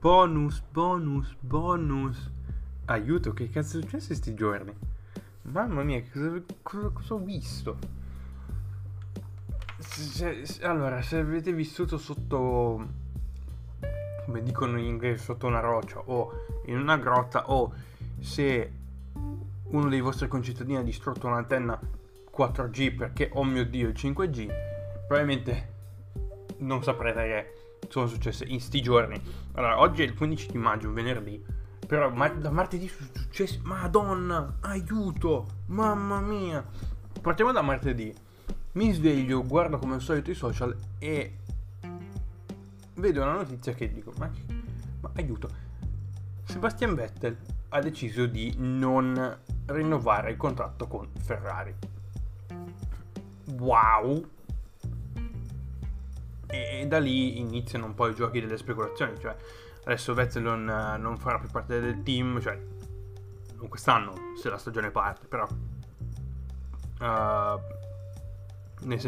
Bonus. Aiuto, che cazzo è successo sti giorni? Mamma mia, cosa ho visto? Allora, se avete vissuto sotto, come dicono in inglese, sotto una roccia o in una grotta, o se uno dei vostri concittadini ha distrutto un'antenna 4G perché, oh mio Dio, il 5G, probabilmente non saprete che sono successe in sti giorni. Allora, oggi è il 15 di maggio, venerdì, però da martedì sono successe, madonna, aiuto, mamma mia. Partiamo da martedì. Mi sveglio, guardo come al solito i social e vedo una notizia che dico, ma aiuto, Sebastian Vettel ha deciso di non rinnovare il contratto con Ferrari. Wow! E da lì iniziano un po' i giochi delle speculazioni, cioè adesso Vettel non farà più parte del team, cioè non quest'anno, se la stagione parte, però nel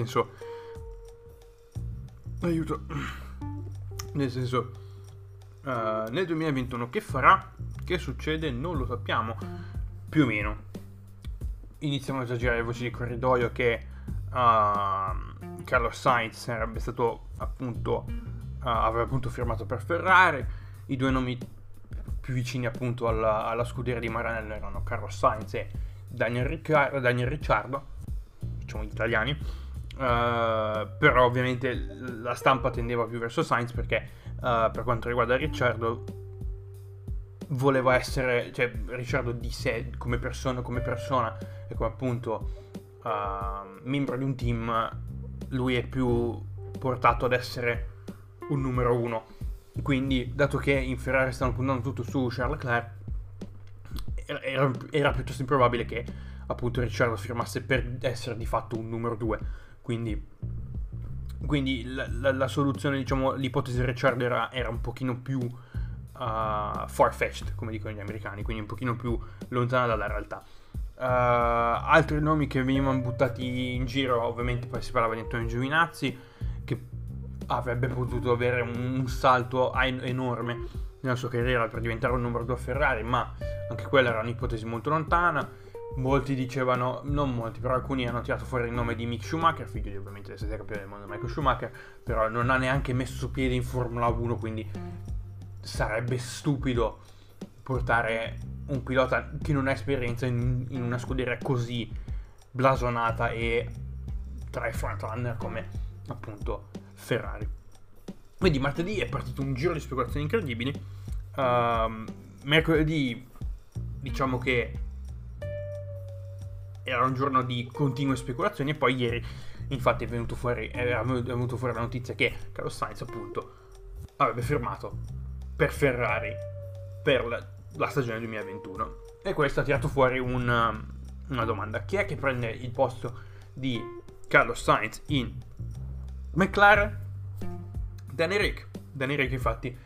2021 che farà? Che succede? Non lo sappiamo, più o meno. Iniziamo a esagerare le voci di corridoio che Carlo Sainz sarebbe stato appunto, aveva appunto firmato per Ferrari. I due nomi più vicini appunto alla scuderia di Maranello erano Carlo Sainz e Daniel Ricciardo, diciamo gli italiani, però ovviamente la stampa tendeva più verso Sainz perché per quanto riguarda Ricciardo voleva essere, cioè Ricciardo di sé come persona e come appunto membro di un team, lui è più portato ad essere un numero uno. Quindi, dato che in Ferrari stanno puntando tutto su Charles Leclerc, era piuttosto improbabile che appunto Ricciardo firmasse per essere di fatto un numero due. Quindi la soluzione, diciamo, l'ipotesi di Ricciardo era un pochino più far-fetched, come dicono gli americani, quindi un pochino più lontana dalla realtà. Altri nomi che venivano buttati in giro, ovviamente poi si parlava di Antonio Giovinazzi, che avrebbe potuto avere un salto enorme nella sua carriera per diventare un numero 2 a Ferrari, ma anche quella era un'ipotesi molto lontana. Molti dicevano, non molti, però alcuni hanno tirato fuori il nome di Mick Schumacher, figlio di ovviamente del 7 campione del mondo Michael Schumacher, però non ha neanche messo piede in Formula 1, quindi sarebbe stupido portare un pilota che non ha esperienza in una scuderia così blasonata e tra i frontrunner come appunto Ferrari. Quindi martedì è partito un giro di speculazioni incredibili. Mercoledì diciamo che era un giorno di continue speculazioni e poi ieri infatti è venuta fuori la notizia che Carlo Sainz appunto avrebbe firmato per Ferrari per la stagione 2021, e questo ha tirato fuori una domanda: chi è che prende il posto di Carlo Sainz in McLaren? Daniel Ricciardo, infatti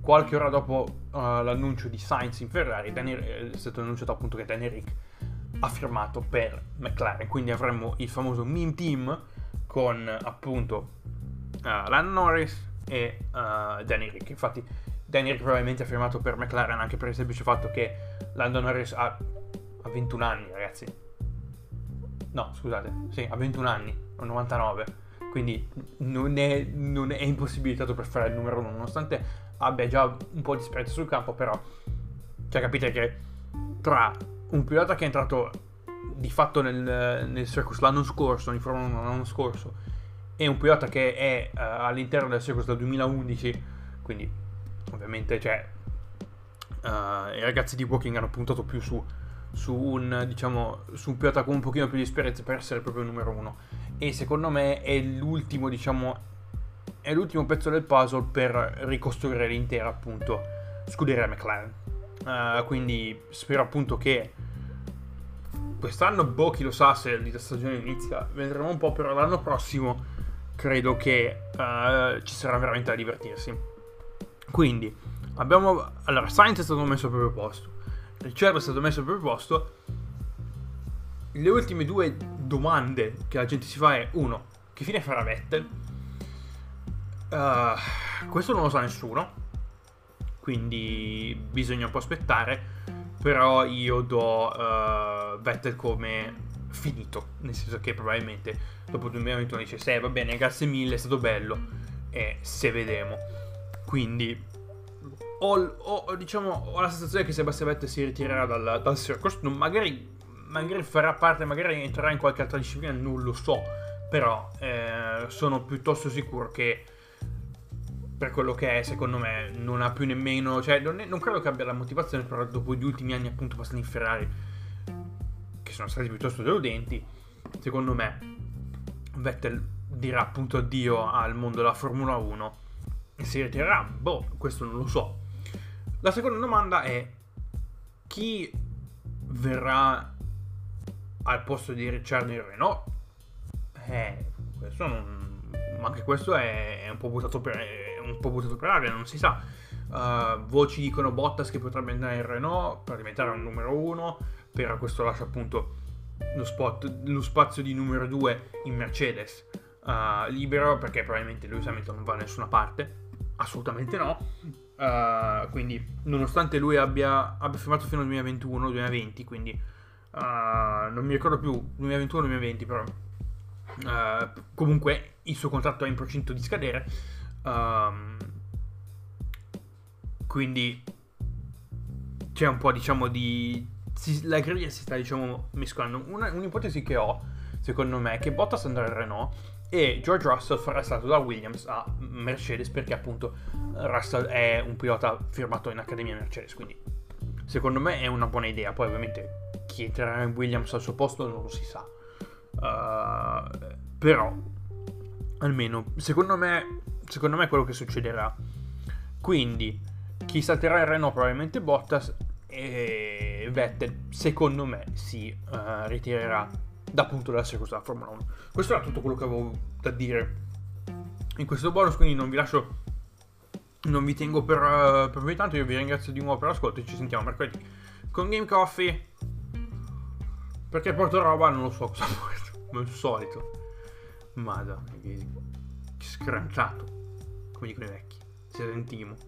qualche ora dopo l'annuncio di Sainz in Ferrari è stato annunciato appunto che Daniel Ricciardo ha firmato per McLaren, quindi avremmo il famoso meme team con appunto Lando Norris e Daniel Ricciardo. Infatti Daniel probabilmente ha firmato per McLaren anche per il semplice fatto che Lando Norris ha 21 anni, ragazzi. No, scusate, sì, ha 21 anni, ha 99, quindi non è impossibilitato per fare il numero 1, nonostante abbia già un po' di esperienza sul campo, però, cioè, capite che tra un pilota che è entrato di fatto nel circus l'anno scorso, in Formula 1 l'anno scorso, e un pilota che è all'interno del circus dal 2011, quindi ovviamente, cioè, i ragazzi di Woking hanno puntato più su un pilota con un pochino più di esperienza per essere proprio il numero uno, e secondo me è l'ultimo pezzo del puzzle per ricostruire l'intera appunto scuderia McLaren. Quindi spero appunto che quest'anno, boh, chi lo sa se la stagione inizia, vedremo un po', però l'anno prossimo credo che ci sarà veramente da divertirsi. Quindi allora Sainz è stato messo al proprio posto, Ricciardo è stato messo al proprio posto. Le ultime due domande che la gente si fa è: uno, che fine farà Vettel? Questo non lo sa nessuno. quindi bisogna un po' aspettare, però io do Vettel come finito, nel senso che probabilmente dopo 2021 dice sì, va bene, grazie mille, è stato bello, e se vedremo. Quindi ho la sensazione che Sebastian Vettel si ritirerà dal circus, magari farà parte, magari entrerà in qualche altra disciplina, non lo so, però sono piuttosto sicuro che per quello che è, secondo me, non ha più nemmeno, cioè non credo che abbia la motivazione, però dopo gli ultimi anni appunto passati in Ferrari, che sono stati piuttosto deludenti, secondo me Vettel dirà appunto addio al mondo della Formula 1 e si ritirerà, questo non lo so. La seconda domanda è: chi verrà al posto di Ricciardo in Renault? Anche questo è un po' buttato per aria, non si sa. Voci dicono Bottas, che potrebbe andare in Renault per diventare un numero uno, però questo lascia appunto lo spazio di numero 2 in Mercedes libero, perché probabilmente Lewis Hamilton non va a nessuna parte, assolutamente no. Quindi nonostante lui abbia firmato fino al 2021-2020, quindi non mi ricordo più 2021-2020, però comunque il suo contratto è in procinto di scadere, quindi c'è un po', diciamo, la griglia si sta, diciamo, mescolando. Un'ipotesi che ho, secondo me, è che Bottas andrà al Renault e George Russell farà salto da Williams a Mercedes, perché appunto Russell è un pilota firmato in Accademia Mercedes, quindi secondo me è una buona idea. Poi ovviamente chi entrerà in Williams al suo posto non lo si sa, però almeno secondo me è quello che succederà. Quindi chi salterà il Renault probabilmente Bottas, e Vettel secondo me si ritirerà da appunto dalla seconda della Formula 1. Questo era tutto quello che avevo da dire in questo bonus, quindi non vi tengo per voi tanto. Io vi ringrazio di nuovo per l'ascolto e ci sentiamo mercoledì con Game Coffee, perché porto roba, non lo so cosa porto, come al solito. Madonna, che scranciato, come dicono i vecchi, se sentimo.